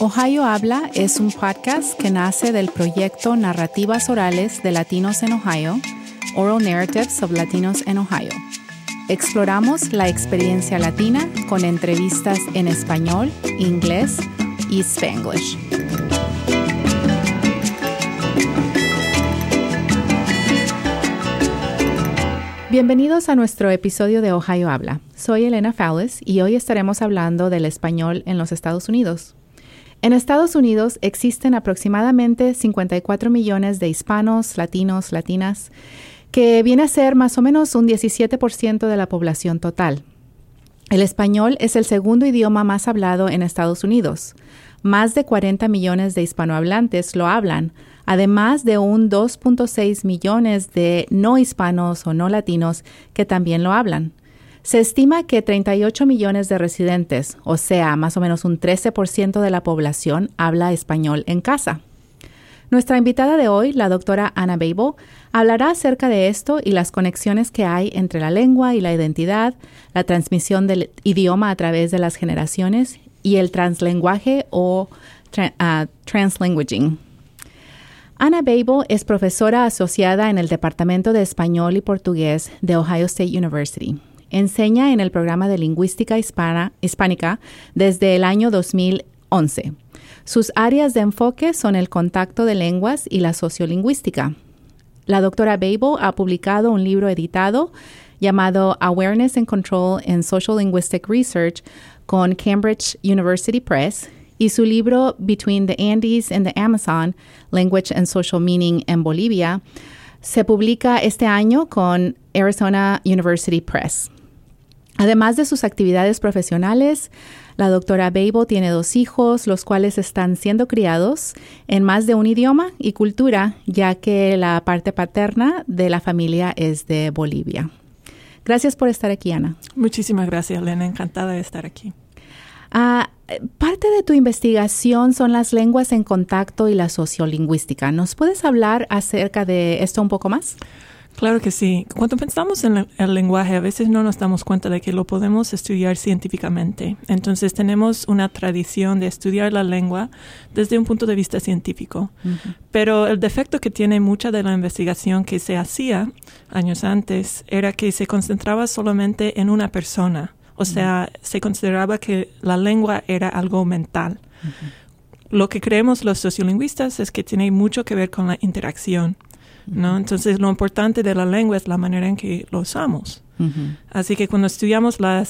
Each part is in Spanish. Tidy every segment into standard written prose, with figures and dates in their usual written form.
Ohio Habla es un podcast que nace del proyecto Narrativas Orales de Latinos en Ohio, Oral Narratives of Latinos en Ohio. Exploramos la experiencia latina con entrevistas en español, inglés y Spanglish. Bienvenidos a nuestro episodio de Ohio Habla. Soy Elena Fallis y hoy estaremos hablando del español en los Estados Unidos. En Estados Unidos existen aproximadamente 54 millones de hispanos, latinos, latinas, que viene a ser más o menos un 17% de la población total. El español es el segundo idioma más hablado en Estados Unidos. Más de 40 millones de hispanohablantes lo hablan, además de un 2.6 millones de no hispanos o no latinos que también lo hablan. Se estima que 38 millones de residentes, o sea, más o menos un 13% de la población, habla español en casa. Nuestra invitada de hoy, la doctora Ana Beibo, hablará acerca de esto y las conexiones que hay entre la lengua y la identidad, la transmisión del idioma a través de las generaciones y el translenguaje o translanguaging. Ana Beibo es profesora asociada en el Departamento de Español y Portugués de Ohio State University. Enseña en el programa de Lingüística Hispánica desde el año 2011. Sus áreas de enfoque son el contacto de lenguas y la sociolingüística. La doctora Beibo ha publicado un libro editado llamado Awareness and Control in Social Linguistic Research con Cambridge University Press y su libro Between the Andes and the Amazon, Language and Social Meaning in Bolivia, se publica este año con Arizona University Press. Además de sus actividades profesionales, la doctora Beibo tiene 2 hijos, los cuales están siendo criados en más de un idioma y cultura, ya que la parte paterna de la familia es de Bolivia. Gracias por estar aquí, Ana. Muchísimas gracias, Elena. Encantada de estar aquí. Parte de tu investigación son las lenguas en contacto y la sociolingüística. ¿Nos puedes hablar acerca de esto un poco más? Claro que sí. Cuando pensamos en el lenguaje, a veces no nos damos cuenta de que lo podemos estudiar científicamente. Entonces, tenemos una tradición de estudiar la lengua desde un punto de vista científico. Uh-huh. Pero el defecto que tiene mucha de la investigación que se hacía años antes era que se concentraba solamente en una persona. O sea, uh-huh. se consideraba que la lengua era algo mental. Uh-huh. Lo que creemos los sociolingüistas es que tiene mucho que ver con la interacción, ¿no? Entonces, lo importante de la lengua es la manera en que lo usamos. Uh-huh. Así que cuando estudiamos la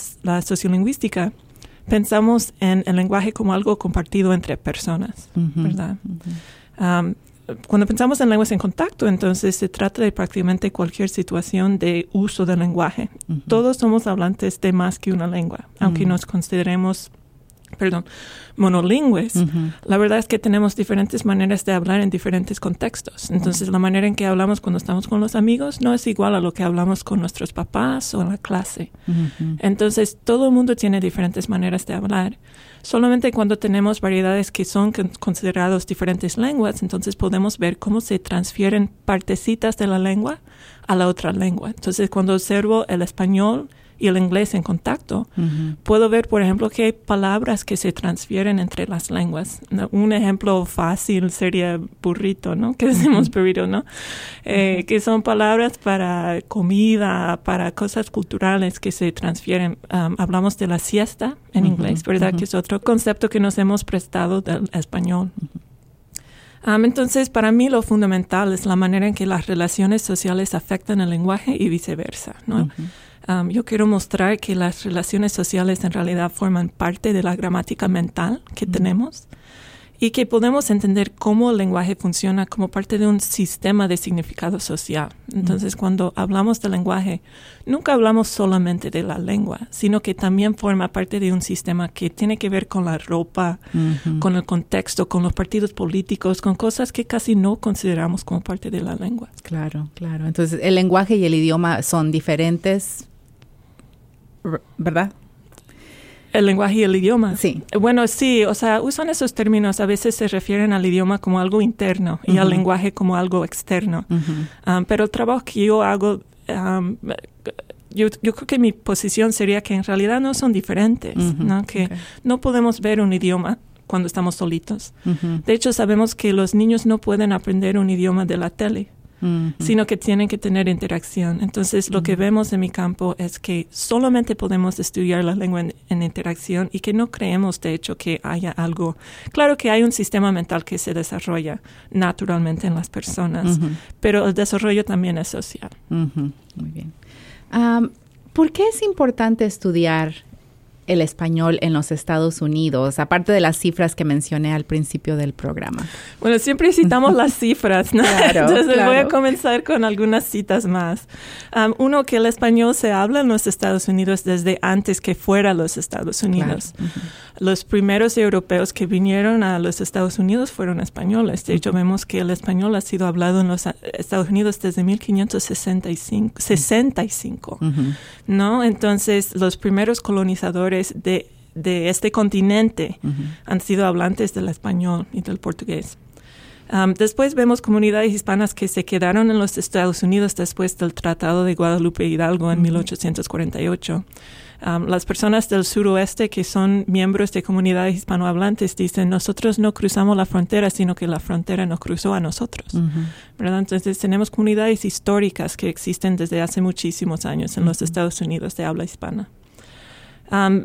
sociolingüística, pensamos en el lenguaje como algo compartido entre personas, uh-huh. ¿verdad? Uh-huh. Cuando pensamos en lenguas en contacto, entonces se trata de prácticamente cualquier situación de uso del lenguaje. Uh-huh. Todos somos hablantes de más que una lengua, aunque uh-huh. nos consideremos monolingües, uh-huh. la verdad es que tenemos diferentes maneras de hablar en diferentes contextos. Entonces, la manera en que hablamos cuando estamos con los amigos no es igual a lo que hablamos con nuestros papás o en la clase. Uh-huh. Entonces, todo el mundo tiene diferentes maneras de hablar. Solamente cuando tenemos variedades que son consideradas diferentes lenguas, entonces podemos ver cómo se transfieren partecitas de la lengua a la otra lengua. Entonces, cuando observo el español y el inglés en contacto, uh-huh. puedo ver, por ejemplo, que hay palabras que se transfieren entre las lenguas. Un ejemplo fácil sería burrito, ¿no? Que decimos burrito, ¿no? Uh-huh. Que son palabras para comida, para cosas culturales que se transfieren. Hablamos de la siesta en uh-huh. inglés, ¿verdad? Uh-huh. Que es otro concepto que nos hemos prestado del español. Uh-huh. Entonces, para mí lo fundamental es la manera en que las relaciones sociales afectan el lenguaje y viceversa, ¿no? Uh-huh. Yo quiero mostrar que las relaciones sociales en realidad forman parte de la gramática mental que uh-huh. tenemos y que podemos entender cómo el lenguaje funciona como parte de un sistema de significado social. Entonces, uh-huh. cuando hablamos de lenguaje, nunca hablamos solamente de la lengua, sino que también forma parte de un sistema que tiene que ver con la ropa, uh-huh. con el contexto, con los partidos políticos, con cosas que casi no consideramos como parte de la lengua. Claro, claro. Entonces, el lenguaje y el idioma son diferentes, ¿verdad? El lenguaje y el idioma. Sí. Bueno, sí, o sea, usan esos términos. A veces se refieren al idioma como algo interno y uh-huh. al lenguaje como algo externo. Uh-huh. Pero el trabajo que yo hago, yo creo que mi posición sería que en realidad no son diferentes, uh-huh. ¿no? Que okay. no podemos ver un idioma cuando estamos solitos. Uh-huh. De hecho, sabemos que los niños no pueden aprender un idioma de la tele, uh-huh, sino que tienen que tener interacción. Entonces, lo que vemos en mi campo es que solamente podemos estudiar la lengua en interacción y que no creemos, de hecho, que haya algo. Claro que hay un sistema mental que se desarrolla naturalmente en las personas, uh-huh, pero el desarrollo también es social. Uh-huh. Muy bien. ¿Por qué es importante estudiar el español en los Estados Unidos, aparte de las cifras que mencioné al principio del programa? Bueno, siempre citamos las cifras, ¿no? Claro, entonces claro, voy a comenzar con algunas citas más. Uno, que el español se habla en los Estados Unidos desde antes que fuera los Estados Unidos. Claro. Uh-huh. Los primeros europeos que vinieron a los Estados Unidos fueron españoles. De hecho, vemos que el español ha sido hablado en los Estados Unidos desde 1565, uh-huh, ¿no? Entonces, los primeros colonizadores de este continente, uh-huh, han sido hablantes del español y del portugués. Después vemos comunidades hispanas que se quedaron en los Estados Unidos después del Tratado de Guadalupe Hidalgo en 1848. Las personas del suroeste que son miembros de comunidades hispanohablantes dicen, nosotros no cruzamos la frontera, sino que la frontera nos cruzó a nosotros. Uh-huh. ¿Verdad? Entonces, tenemos comunidades históricas que existen desde hace muchísimos años en, uh-huh, los Estados Unidos de habla hispana.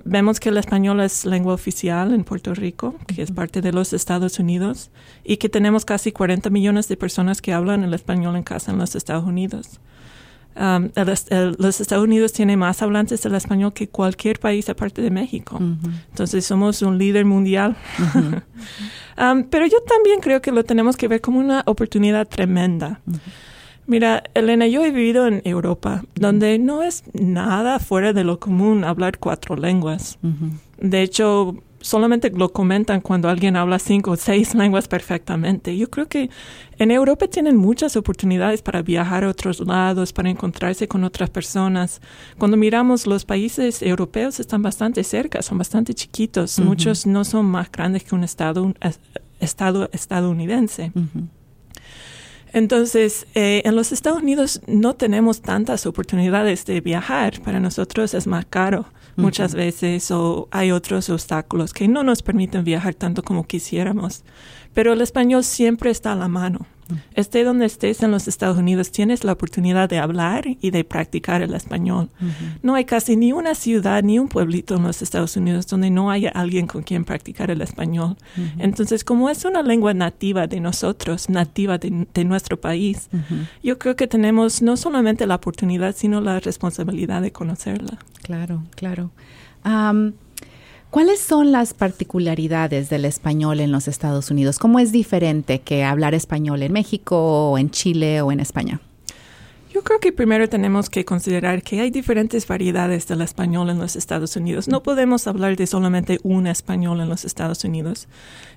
Vemos que el español es lengua oficial en Puerto Rico, que, uh-huh, es parte de los Estados Unidos, y que tenemos casi 40 millones de personas que hablan el español en casa en los Estados Unidos. Los Estados Unidos tiene más hablantes del español que cualquier país aparte de México. Uh-huh. Entonces, somos un líder mundial. Uh-huh. Pero yo también creo que lo tenemos que ver como una oportunidad tremenda. Uh-huh. Mira, Elena, yo he vivido en Europa, donde no es nada fuera de lo común hablar 4 lenguas. Uh-huh. De hecho, solamente lo comentan cuando alguien habla 5 o 6 lenguas perfectamente. Yo creo que en Europa tienen muchas oportunidades para viajar a otros lados, para encontrarse con otras personas. Cuando miramos, los países europeos están bastante cerca, son bastante chiquitos. Uh-huh. Muchos no son más grandes que un estado estadounidense. Uh-huh. Entonces, en los Estados Unidos no tenemos tantas oportunidades de viajar. Para nosotros es más caro muchas, uh-huh, veces, o hay otros obstáculos que no nos permiten viajar tanto como quisiéramos. Pero el español siempre está a la mano. Uh-huh. Esté donde estés en los Estados Unidos, tienes la oportunidad de hablar y de practicar el español. Uh-huh. No hay casi ni una ciudad ni un pueblito en los Estados Unidos donde no haya alguien con quien practicar el español. Uh-huh. Entonces, como es una lengua nativa de nosotros, nativa de nuestro país, uh-huh, yo creo que tenemos no solamente la oportunidad, sino la responsabilidad de conocerla. Claro, claro. ¿Cuáles son las particularidades del español en los Estados Unidos? ¿Cómo es diferente que hablar español en México, o en Chile, o en España? Yo creo que primero tenemos que considerar que hay diferentes variedades del español en los Estados Unidos. No podemos hablar de solamente un español en los Estados Unidos,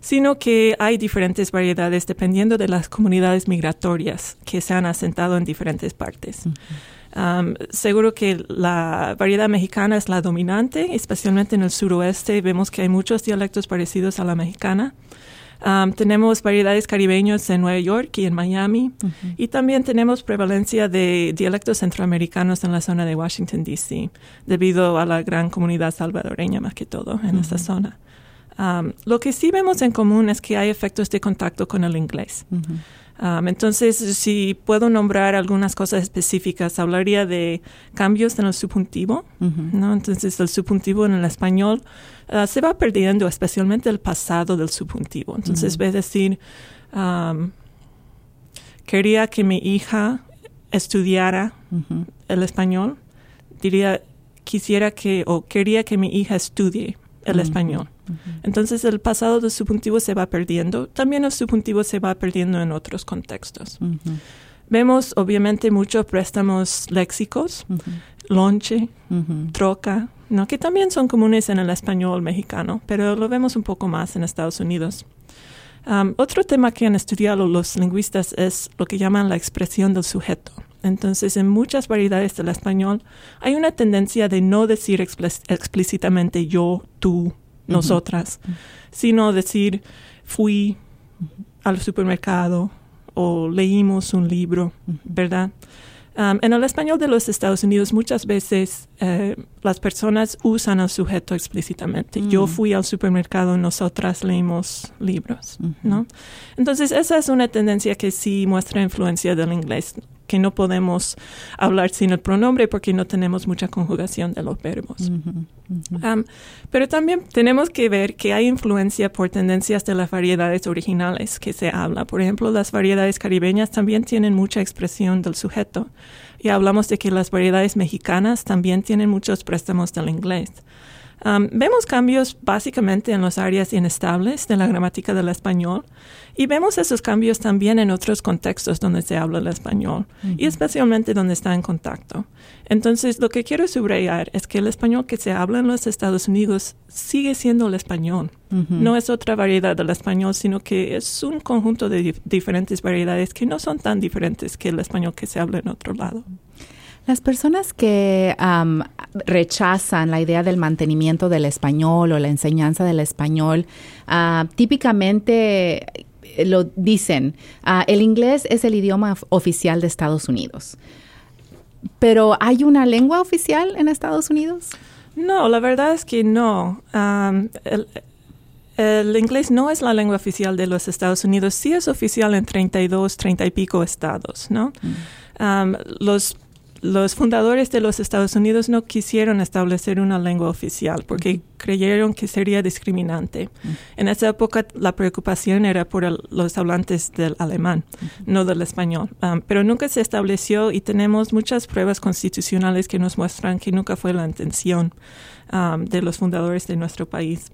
sino que hay diferentes variedades dependiendo de las comunidades migratorias que se han asentado en diferentes partes. Uh-huh. Seguro que la variedad mexicana es la dominante, especialmente en el suroeste. Vemos que hay muchos dialectos parecidos a la mexicana. Tenemos variedades caribeños en Nueva York y en Miami. Uh-huh. Y también tenemos prevalencia de dialectos centroamericanos en la zona de Washington, D.C., debido a la gran comunidad salvadoreña, más que todo, en, uh-huh, esta zona. Lo que sí vemos en común es que hay efectos de contacto con el inglés. Uh-huh. Entonces, si puedo nombrar algunas cosas específicas, hablaría de cambios en el subjuntivo, uh-huh, ¿no? Entonces, el subjuntivo en el español se va perdiendo, especialmente el pasado del subjuntivo. Entonces, uh-huh, es decir, quería que mi hija estudiara, uh-huh, el español. Diría, quería que mi hija estudie el, uh-huh, español. Entonces, el pasado del subjuntivo se va perdiendo. También el subjuntivo se va perdiendo en otros contextos. Uh-huh. Vemos, obviamente, muchos préstamos léxicos, uh-huh, lonche, uh-huh, troca, ¿no? Que también son comunes en el español mexicano, pero lo vemos un poco más en Estados Unidos. Otro tema que han estudiado los lingüistas es lo que llaman la expresión del sujeto. Entonces, en muchas variedades del español hay una tendencia de no decir explícitamente yo, tú, nosotras, uh-huh, sino decir fui, uh-huh, al supermercado, o leímos un libro, uh-huh, ¿verdad? En el español de los Estados Unidos muchas veces las personas usan el sujeto explícitamente. Mm. Yo fui al supermercado, nosotras leímos libros, mm-hmm. ¿no? Entonces esa es una tendencia que sí muestra influencia del inglés, que no podemos hablar sin el pronombre porque no tenemos mucha conjugación de los verbos. Mm-hmm. Mm-hmm. Pero también tenemos que ver que hay influencia por tendencias de las variedades originales que se habla. Por ejemplo, las variedades caribeñas también tienen mucha expresión del sujeto. Y hablamos de que las variedades mexicanas también tienen muchos préstamos del inglés. Vemos cambios básicamente en las áreas inestables de la gramática del español y vemos esos cambios también en otros contextos donde se habla el español uh-huh. y especialmente donde está en contacto. Entonces, lo que quiero subrayar es que el español que se habla en los Estados Unidos sigue siendo el español. Uh-huh. No es otra variedad del español, sino que es un conjunto de diferentes variedades que no son tan diferentes que el español que se habla en otro lado. Las personas que rechazan la idea del mantenimiento del español o la enseñanza del español, típicamente lo dicen, el inglés es el idioma oficial de Estados Unidos. ¿Pero hay una lengua oficial en Estados Unidos? No, la verdad es que no. El inglés no es la lengua oficial de los Estados Unidos. Sí es oficial en 30 y pico estados, ¿no? Mm. Los fundadores de los Estados Unidos no quisieron establecer una lengua oficial porque creyeron que sería discriminante. Uh-huh. En esa época la preocupación era por los hablantes del alemán, uh-huh. no del español. Pero nunca se estableció y tenemos muchas pruebas constitucionales que nos muestran que nunca fue la intención de los fundadores de nuestro país.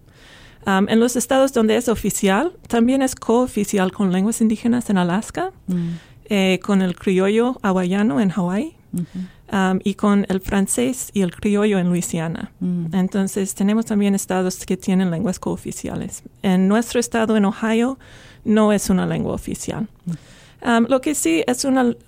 En los estados donde es oficial, también es cooficial con lenguas indígenas en Alaska, uh-huh. Con el criollo hawaiano en Hawái. Uh-huh. Y con el francés y el criollo en Luisiana. Uh-huh. Entonces, tenemos también estados que tienen lenguas cooficiales. En nuestro estado, en Ohio, no es una lengua oficial. Uh-huh. Lo que sí es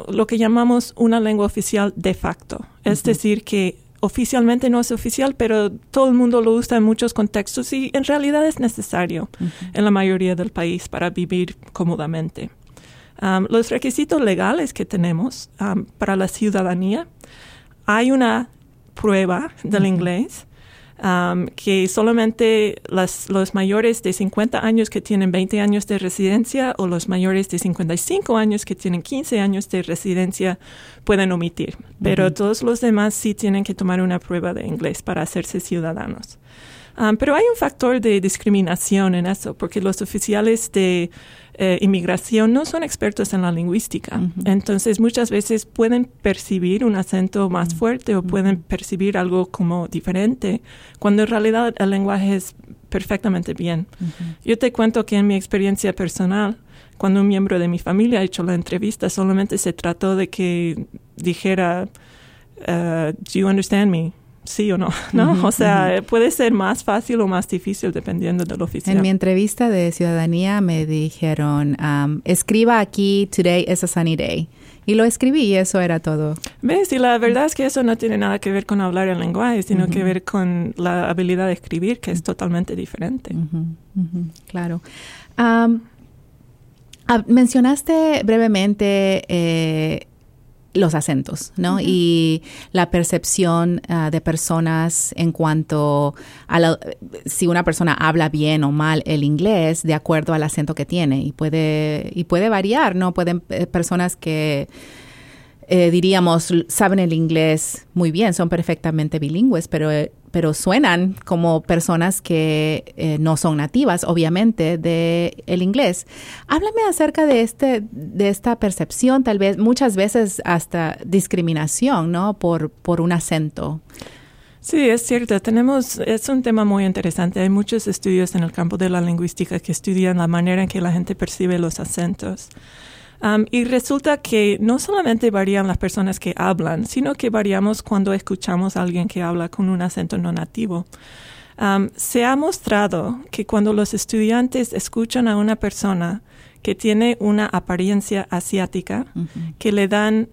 lo que llamamos una lengua oficial de facto. Es uh-huh. decir, que oficialmente no es oficial, pero todo el mundo lo usa en muchos contextos y en realidad es necesario uh-huh. en la mayoría del país para vivir cómodamente. Los requisitos legales que tenemos para la ciudadanía, hay una prueba del uh-huh. inglés que solamente los mayores de 50 años que tienen 20 años de residencia o los mayores de 55 años que tienen 15 años de residencia pueden omitir. Uh-huh. Pero todos los demás sí tienen que tomar una prueba de inglés para hacerse ciudadanos. Pero hay un factor de discriminación en eso, porque los oficiales de inmigración no son expertos en la lingüística. Uh-huh. Entonces, muchas veces pueden percibir un acento más fuerte o pueden percibir algo como diferente, cuando en realidad el lenguaje es perfectamente bien. Uh-huh. Yo te cuento que en mi experiencia personal, cuando un miembro de mi familia ha hecho la entrevista, solamente se trató de que dijera, "Do you understand me?" Sí o no, ¿no? Uh-huh, o sea, uh-huh. puede ser más fácil o más difícil dependiendo del oficial. En mi entrevista de ciudadanía me dijeron, escriba aquí, today is a sunny day. Y lo escribí y eso era todo. ¿Ves? Y la verdad es que eso no tiene nada que ver con hablar el lenguaje, sino uh-huh. que ver con la habilidad de escribir, que es totalmente diferente. Uh-huh, uh-huh, claro. Mencionaste brevemente los acentos, ¿no? Uh-huh. Y la percepción de personas en cuanto a si una persona habla bien o mal el inglés de acuerdo al acento que tiene y puede variar, ¿no? Pueden personas que diríamos saben el inglés muy bien, son perfectamente bilingües, pero suenan como personas que no son nativas, obviamente, del inglés. Háblame acerca de esta percepción, tal vez muchas veces hasta discriminación, ¿no? Por un acento. Sí, es cierto. Es un tema muy interesante. Hay muchos estudios en el campo de la lingüística que estudian la manera en que la gente percibe los acentos. Y resulta que no solamente varían las personas que hablan, sino que variamos cuando escuchamos a alguien que habla con un acento no nativo. Se ha mostrado que cuando los estudiantes escuchan a una persona que tiene una apariencia asiática, uh-huh. que le dan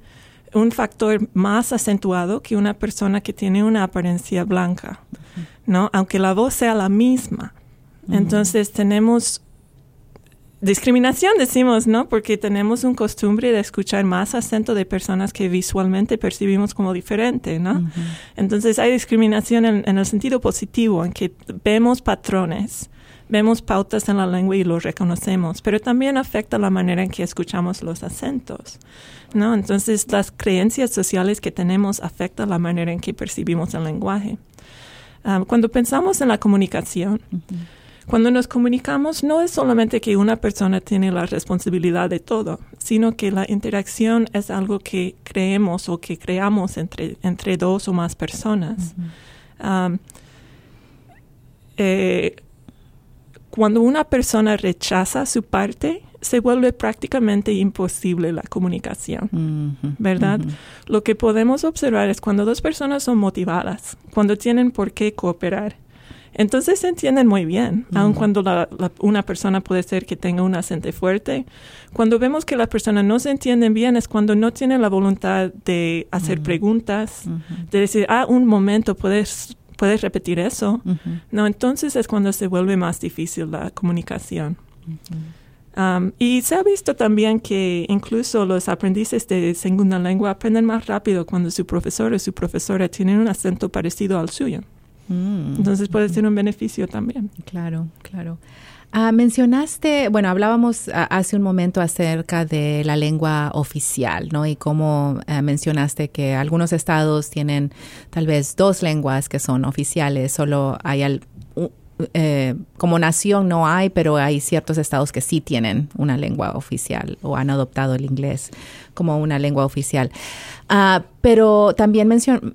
un factor más acentuado que una persona que tiene una apariencia blanca, uh-huh. ¿no? Aunque la voz sea la misma. Uh-huh. Entonces tenemos discriminación decimos, ¿no? Porque tenemos una costumbre de escuchar más acento de personas que visualmente percibimos como diferente, ¿no? Uh-huh. Entonces hay discriminación en el sentido positivo, en que vemos patrones, vemos pautas en la lengua y los reconocemos, pero también afecta la manera en que escuchamos los acentos, ¿no? Entonces las creencias sociales que tenemos afectan la manera en que percibimos el lenguaje. Cuando pensamos en la comunicación, uh-huh. Cuando nos comunicamos, no es solamente que una persona tiene la responsabilidad de todo, sino que la interacción es algo que creemos o que creamos entre dos o más personas. Uh-huh. Cuando una persona rechaza su parte, se vuelve prácticamente imposible la comunicación, uh-huh, ¿verdad? Uh-huh. Lo que podemos observar es cuando dos personas son motivadas, cuando tienen por qué cooperar, entonces se entienden muy bien, uh-huh. Aun cuando una persona puede ser que tenga un acento fuerte. Cuando vemos que las personas no se entienden bien es cuando no tienen la voluntad de hacer uh-huh. preguntas, uh-huh. de decir, un momento, ¿puedes repetir eso? Uh-huh. No, entonces es cuando se vuelve más difícil la comunicación. Uh-huh. Y se ha visto también que incluso los aprendices de segunda lengua aprenden más rápido cuando su profesor o su profesora tienen un acento parecido al suyo. Entonces puede ser un beneficio también. Claro, claro. Mencionaste, bueno, hablábamos hace un momento acerca de la lengua oficial, ¿no? Y cómo mencionaste que algunos estados tienen tal vez dos lenguas que son oficiales, solo hay como nación no hay, pero hay ciertos estados que sí tienen una lengua oficial o han adoptado el inglés como una lengua oficial. Pero también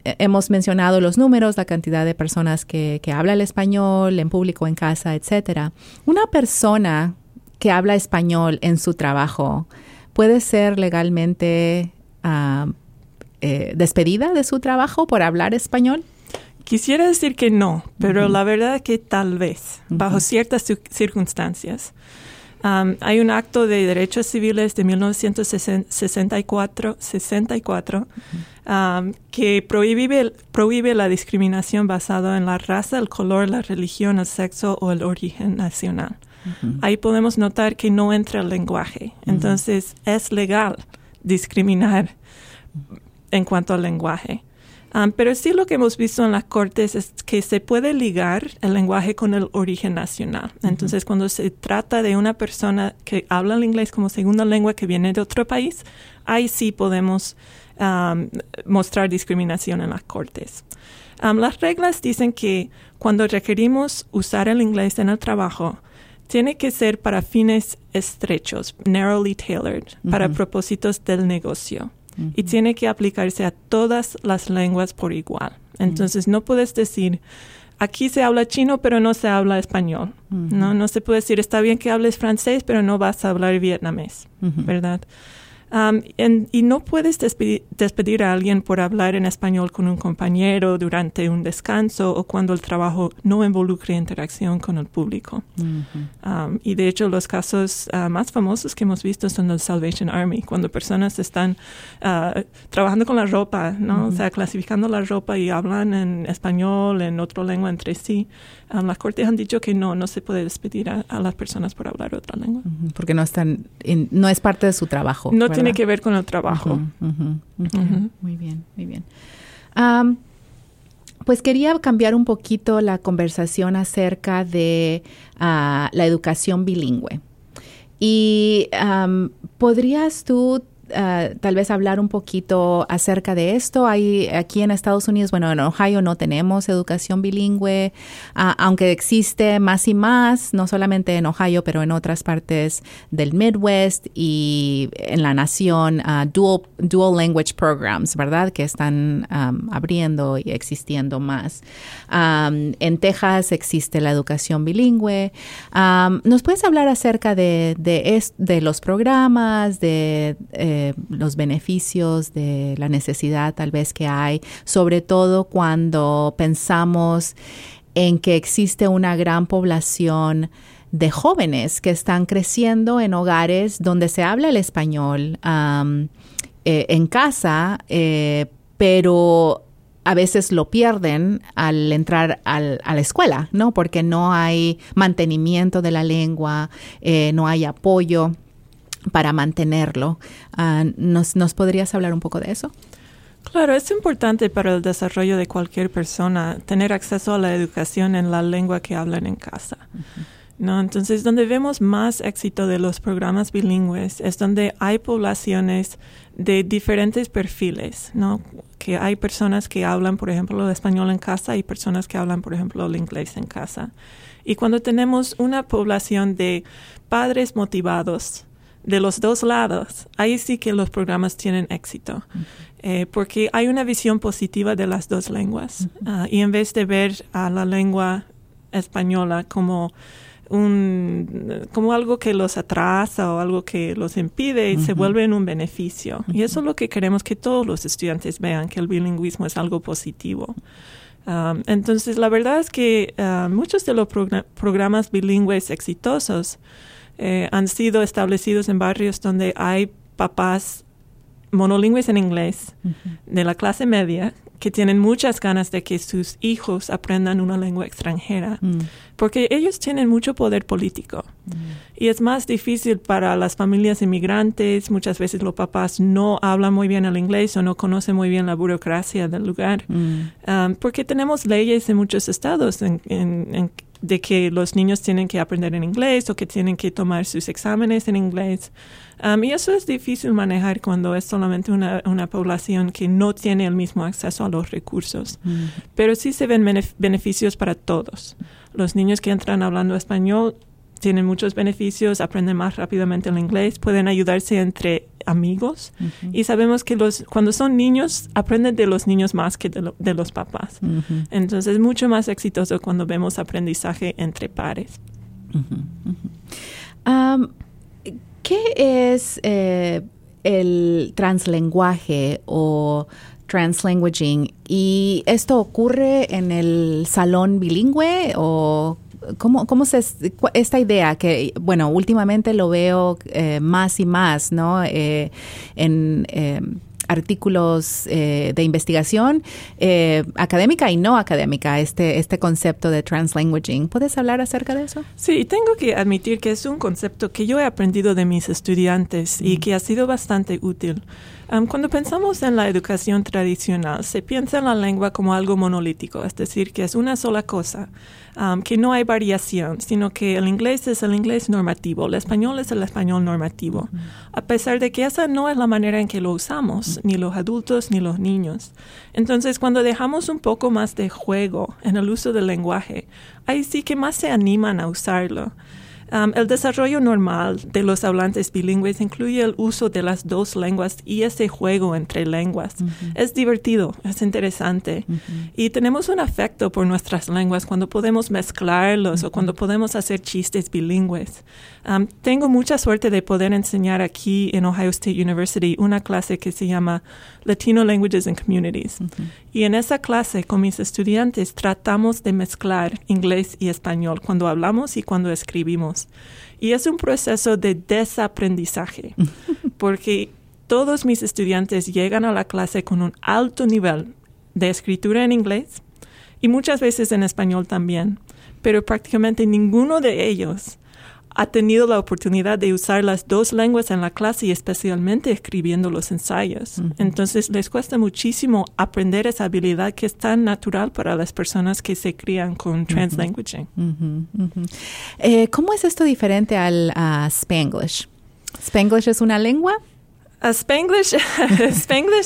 hemos mencionado los números, la cantidad de personas que habla el español en público, en casa, etcétera. ¿Una persona que habla español en su trabajo puede ser legalmente despedida de su trabajo por hablar español? Quisiera decir que no, pero uh-huh. la verdad que tal vez, uh-huh. bajo ciertas circunstancias. Hay un acto de derechos civiles de 1964 uh-huh. Que prohíbe la discriminación basada en la raza, el color, la religión, el sexo o el origen nacional. Uh-huh. Ahí podemos notar que no entra el lenguaje. Uh-huh. Entonces, es legal discriminar en cuanto al lenguaje. Pero sí lo que hemos visto en las cortes es que se puede ligar el lenguaje con el origen nacional. Entonces, uh-huh. cuando se trata de una persona que habla el inglés como segunda lengua que viene de otro país, ahí sí podemos mostrar discriminación en las cortes. Las reglas dicen que cuando requerimos usar el inglés en el trabajo, tiene que ser para fines estrechos, narrowly tailored, uh-huh. para propósitos del negocio. Uh-huh. Y tiene que aplicarse a todas las lenguas por igual. Entonces, uh-huh. no puedes decir, aquí se habla chino, pero no se habla español. Uh-huh. No se puede decir, está bien que hables francés, pero no vas a hablar vietnamés, uh-huh. ¿verdad? Y no puedes despedir a alguien por hablar en español con un compañero durante un descanso o cuando el trabajo no involucre interacción con el público. Uh-huh. Y de hecho los casos más famosos que hemos visto son los Salvation Army, cuando personas están trabajando con la ropa, ¿no? Uh-huh. O sea, clasificando la ropa y hablan en español, en otra lengua entre sí. Las cortes han dicho que no se puede despedir a las personas por hablar otra lengua. Uh-huh. Porque no es parte de su trabajo. No tiene que ver con el trabajo. Uh-huh, uh-huh, okay. uh-huh. Muy bien, muy bien. Pues quería cambiar un poquito la conversación acerca de la educación bilingüe. Y ¿podrías tú tal vez hablar un poquito acerca de esto? Aquí en Estados Unidos, bueno, en Ohio no tenemos educación bilingüe, aunque existe más y más, no solamente en Ohio, pero en otras partes del Midwest y en la nación, dual language programs, ¿verdad? Que están abriendo y existiendo más. En Texas existe la educación bilingüe. ¿Nos puedes hablar acerca de los programas, los beneficios, de la necesidad tal vez que hay, sobre todo cuando pensamos en que existe una gran población de jóvenes que están creciendo en hogares donde se habla el español en casa, pero a veces lo pierden al entrar a la escuela, ¿no? Porque no hay mantenimiento de la lengua, no hay apoyo para mantenerlo. ¿Nos podrías hablar un poco de eso? Claro, es importante para el desarrollo de cualquier persona tener acceso a la educación en la lengua que hablan en casa. Uh-huh. ¿No? Entonces, donde vemos más éxito de los programas bilingües es donde hay poblaciones de diferentes perfiles, ¿no? Que hay personas que hablan, por ejemplo, el español en casa y personas que hablan, por ejemplo, el inglés en casa. Y cuando tenemos una población de padres motivados de los dos lados, ahí sí que los programas tienen éxito. Uh-huh. Porque hay una visión positiva de las dos lenguas. Uh-huh. Y en vez de ver a la lengua española como algo que los atrasa o algo que los impide, uh-huh, se vuelve en un beneficio. Uh-huh. Y eso es lo que queremos que todos los estudiantes vean, que el bilingüismo es algo positivo. Entonces, la verdad es que muchos de los programas bilingües exitosos han sido establecidos en barrios donde hay papás monolingües en inglés, uh-huh, de la clase media, que tienen muchas ganas de que sus hijos aprendan una lengua extranjera, porque ellos tienen mucho poder político. Y es más difícil para las familias inmigrantes. Muchas veces los papás no hablan muy bien el inglés o no conocen muy bien la burocracia del lugar, porque tenemos leyes en muchos estados de que los niños tienen que aprender en inglés o que tienen que tomar sus exámenes en inglés. Y eso es difícil manejar cuando es solamente una población que no tiene el mismo acceso a los recursos. Pero sí se ven beneficios para todos. Los niños que entran hablando español tienen muchos beneficios, aprenden más rápidamente el inglés, pueden ayudarse entre amigos. Uh-huh. Y sabemos que cuando son niños, aprenden de los niños más que de los papás. Uh-huh. Entonces, es mucho más exitoso cuando vemos aprendizaje entre pares. Uh-huh. Uh-huh. ¿Qué es el translenguaje o translanguaging? ¿Y esto ocurre en el salón bilingüe o...? ¿Cómo esta idea que, bueno, últimamente lo veo más y más, ¿no? En artículos de investigación académica y no académica, este concepto de translanguaging. ¿Puedes hablar acerca de eso? Sí, tengo que admitir que es un concepto que yo he aprendido de mis estudiantes y que ha sido bastante útil. Cuando pensamos en la educación tradicional, se piensa en la lengua como algo monolítico, es decir, que es una sola cosa, que no hay variación, sino que el inglés es el inglés normativo, el español es el español normativo, a pesar de que esa no es la manera en que lo usamos, ni los adultos ni los niños. Entonces, cuando dejamos un poco más de juego en el uso del lenguaje, ahí sí que más se animan a usarlo. El desarrollo normal de los hablantes bilingües incluye el uso de las dos lenguas y ese juego entre lenguas. Uh-huh. Es divertido, es interesante. Uh-huh. Y tenemos un afecto por nuestras lenguas cuando podemos mezclarlos, uh-huh, o cuando podemos hacer chistes bilingües. Tengo mucha suerte de poder enseñar aquí en Ohio State University una clase que se llama Latino Languages and Communities. Uh-huh. Y en esa clase con mis estudiantes tratamos de mezclar inglés y español cuando hablamos y cuando escribimos. Y es un proceso de desaprendizaje, porque todos mis estudiantes llegan a la clase con un alto nivel de escritura en inglés y muchas veces en español también, pero prácticamente ninguno de ellos ha tenido la oportunidad de usar las dos lenguas en la clase y especialmente escribiendo los ensayos. Uh-huh. Entonces, les cuesta muchísimo aprender esa habilidad que es tan natural para las personas que se crían con, uh-huh, translanguaging. Uh-huh. Uh-huh. ¿Cómo es esto diferente al Spanglish? ¿Spanglish es una lengua? Spanglish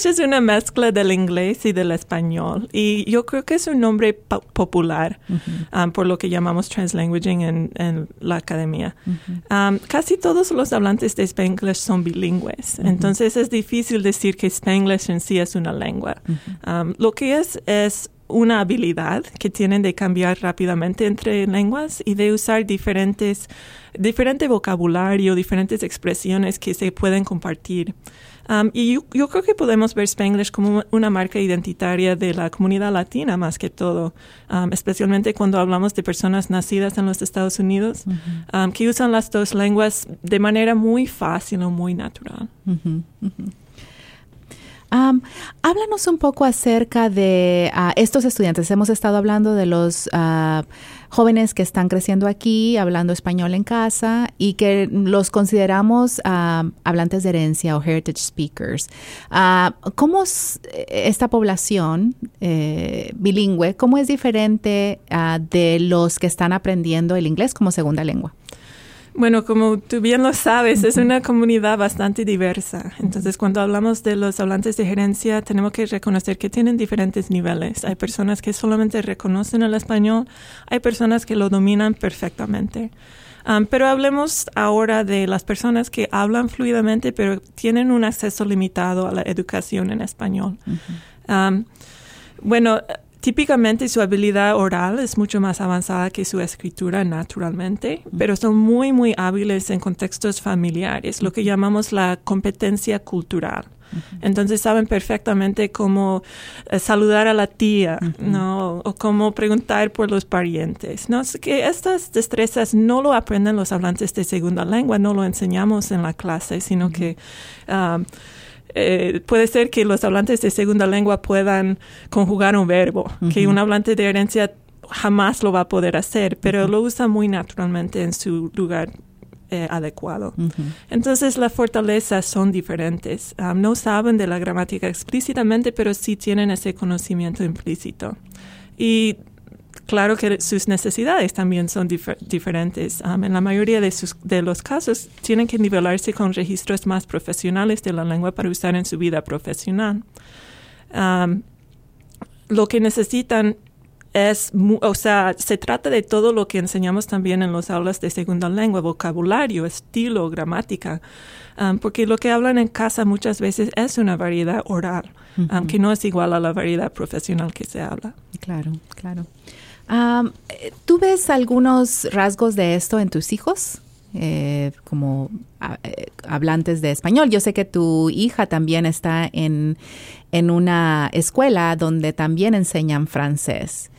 es una mezcla del inglés y del español. Y yo creo que es un nombre popular, uh-huh, por lo que llamamos translanguaging en la academia. Uh-huh. Casi todos los hablantes de Spanglish son bilingües. Uh-huh. Entonces, es difícil decir que Spanglish en sí es una lengua. Uh-huh. Lo que es una habilidad que tienen de cambiar rápidamente entre lenguas y de usar diferente vocabulario, diferentes expresiones que se pueden compartir. Y yo creo que podemos ver Spanglish como una marca identitaria de la comunidad latina más que todo, especialmente cuando hablamos de personas nacidas en los Estados Unidos, uh-huh, que usan las dos lenguas de manera muy fácil o muy natural. Uh-huh, uh-huh. Háblanos un poco acerca de estos estudiantes. Hemos estado hablando de los jóvenes que están creciendo aquí, hablando español en casa y que los consideramos hablantes de herencia o heritage speakers. ¿Cómo es esta población bilingüe? ¿Cómo es diferente de los que están aprendiendo el inglés como segunda lengua? Bueno, como tú bien lo sabes, es una comunidad bastante diversa. Entonces, cuando hablamos de los hablantes de herencia, tenemos que reconocer que tienen diferentes niveles. Hay personas que solamente reconocen el español, hay personas que lo dominan perfectamente. Pero hablemos ahora de las personas que hablan fluidamente, pero tienen un acceso limitado a la educación en español. Bueno, típicamente su habilidad oral es mucho más avanzada que su escritura naturalmente, pero son muy, muy hábiles en contextos familiares, lo que llamamos la competencia cultural. Entonces saben perfectamente cómo saludar a la tía, ¿no? O cómo preguntar por los parientes, ¿no? Es que estas destrezas no lo aprenden los hablantes de segunda lengua, no lo enseñamos en la clase, sino que puede ser que los hablantes de segunda lengua puedan conjugar un verbo, que un hablante de herencia jamás lo va a poder hacer, pero lo usa muy naturalmente en su lugar adecuado. Entonces, las fortalezas son diferentes. No saben de la gramática explícitamente, pero sí tienen ese conocimiento implícito. Y claro que sus necesidades también son diferentes. En la mayoría de los casos tienen que nivelarse con registros más profesionales de la lengua para usar en su vida profesional. Lo que necesitan es, se trata de todo lo que enseñamos también en los aulas de segunda lengua, vocabulario, estilo, gramática, porque lo que hablan en casa muchas veces es una variedad oral, que no es igual a la variedad profesional que se habla. Claro, claro. ¿Tú ves algunos rasgos de esto en tus hijos? Como hablantes de español. Yo sé que tu hija también está en una escuela donde también enseñan francés.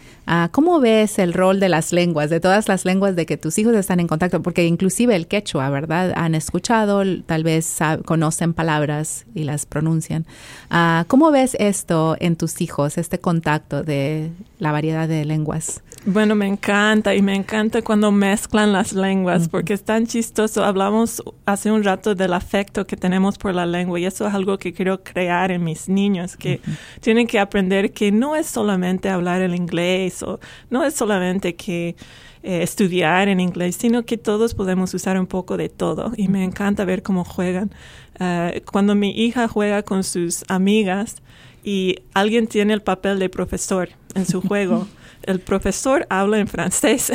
¿Cómo ves el rol de las lenguas, de todas las lenguas de que tus hijos están en contacto? Porque inclusive el quechua, ¿verdad? Han escuchado, tal vez conocen palabras y las pronuncian. ¿Cómo ves esto en tus hijos, este contacto de la variedad de lenguas? Bueno, me encanta cuando mezclan las lenguas, porque es tan chistoso. Hablamos hace un rato del afecto que tenemos por la lengua y eso es algo que quiero crear en mis niños, que tienen que aprender que no es solamente hablar el inglés, no es solamente que estudiar en inglés, sino que todos podemos usar un poco de todo. Y me encanta ver cómo juegan. Cuando mi hija juega con sus amigas y alguien tiene el papel de profesor en su juego, el profesor habla en francés.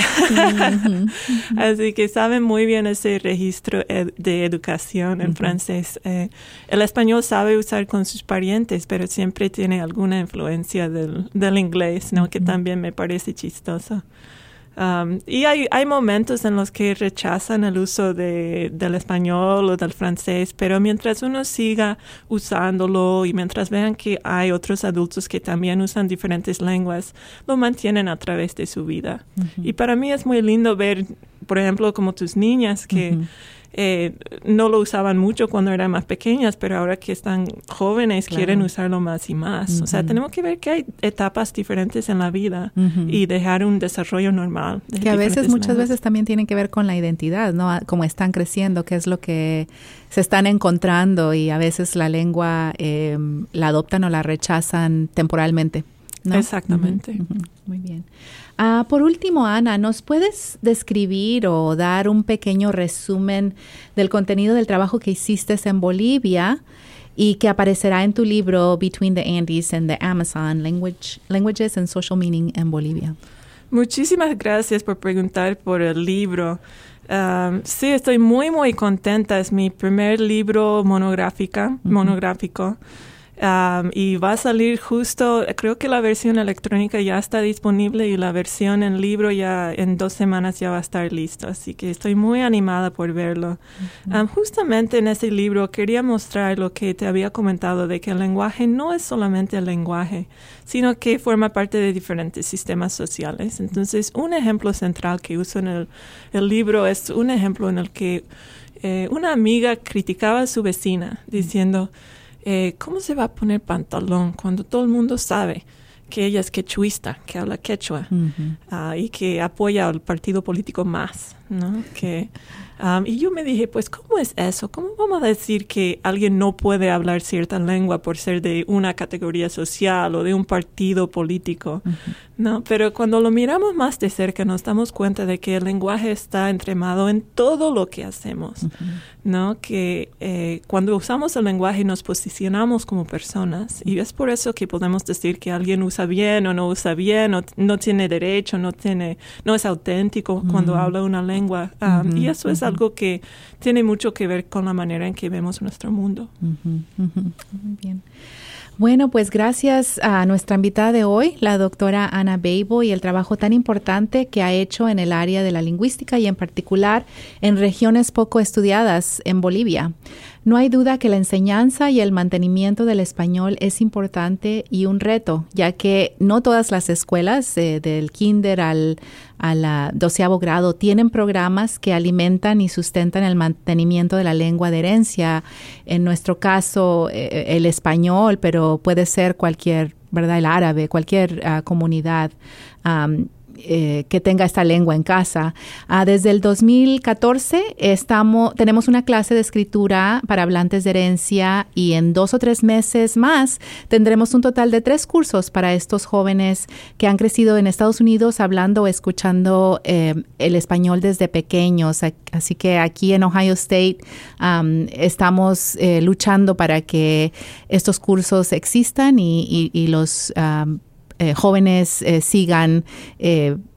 Así que saben muy bien ese registro de educación en francés. El español sabe usar con sus parientes, pero siempre tiene alguna influencia del inglés, ¿no? Que también me parece chistoso. Y hay momentos en los que rechazan el uso del español o del francés, pero mientras uno siga usándolo y mientras vean que hay otros adultos que también usan diferentes lenguas, lo mantienen a través de su vida. Y para mí es muy lindo ver, por ejemplo, como tus niñas que no lo usaban mucho cuando eran más pequeñas, pero ahora que están jóvenes quieren usarlo más y más. O sea, tenemos que ver que hay etapas diferentes en la vida y dejar un desarrollo normal. Que a veces, muchas veces también tienen que ver con la identidad, ¿no? Como están creciendo, qué es lo que se están encontrando y a veces la lengua la adoptan o la rechazan temporalmente, ¿no? Exactamente. Muy bien. Por último, Ana, ¿nos puedes describir o dar un pequeño resumen del contenido del trabajo que hiciste en Bolivia y que aparecerá en tu libro Between the Andes and the Amazon, Languages and Social Meaning en Bolivia? Muchísimas gracias por preguntar por el libro. Sí, estoy muy, muy contenta. Es mi primer libro monográfico. Y va a salir justo, creo que la versión electrónica ya está disponible y la versión en libro ya en 2 semanas ya va a estar listo. Así que estoy muy animada por verlo. Justamente en ese libro quería mostrar lo que te había comentado de que el lenguaje no es solamente el lenguaje, sino que forma parte de diferentes sistemas sociales. Entonces, un ejemplo central que uso en el libro es un ejemplo en el que una amiga criticaba a su vecina diciendo... ¿Cómo se va a poner pantalón cuando todo el mundo sabe que ella es quechuista, que habla quechua, y que apoya al partido político MAS, ¿no? Que, y yo me dije, pues, ¿cómo es eso? ¿Cómo vamos a decir que alguien no puede hablar cierta lengua por ser de una categoría social o de un partido político? ¿No? Pero cuando lo miramos más de cerca, nos damos cuenta de que el lenguaje está entramado en todo lo que hacemos, ¿no? Que cuando usamos el lenguaje nos posicionamos como personas, y es por eso que podemos decir que alguien usa bien o no usa bien, o no tiene derecho, no es auténtico cuando habla una lengua. Y eso es algo que tiene mucho que ver con la manera en que vemos nuestro mundo. Muy bien. Bueno, pues gracias a nuestra invitada de hoy, la doctora Ana Beibo, y el trabajo tan importante que ha hecho en el área de la lingüística y en particular en regiones poco estudiadas en Bolivia. No hay duda que la enseñanza y el mantenimiento del español es importante y un reto, ya que no todas las escuelas del kinder al 12º grado tienen programas que alimentan y sustentan el mantenimiento de la lengua de herencia. En nuestro caso, el español, pero puede ser cualquier, ¿verdad? El árabe, cualquier comunidad que tenga esta lengua en casa. Desde el 2014 tenemos una clase de escritura para hablantes de herencia, y en 2 o 3 meses más tendremos un total de 3 cursos para estos jóvenes que han crecido en Estados Unidos hablando o escuchando el español desde pequeños. Así que aquí en Ohio State estamos luchando para que estos cursos existan y los jóvenes sigan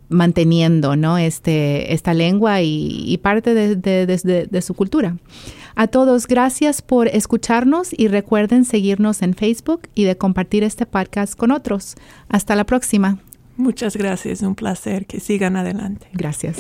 manteniendo, ¿no? esta lengua y parte de su cultura. A todos, gracias por escucharnos y recuerden seguirnos en Facebook y de compartir este podcast con otros. Hasta la próxima. Muchas gracias, un placer. Que sigan adelante. Gracias.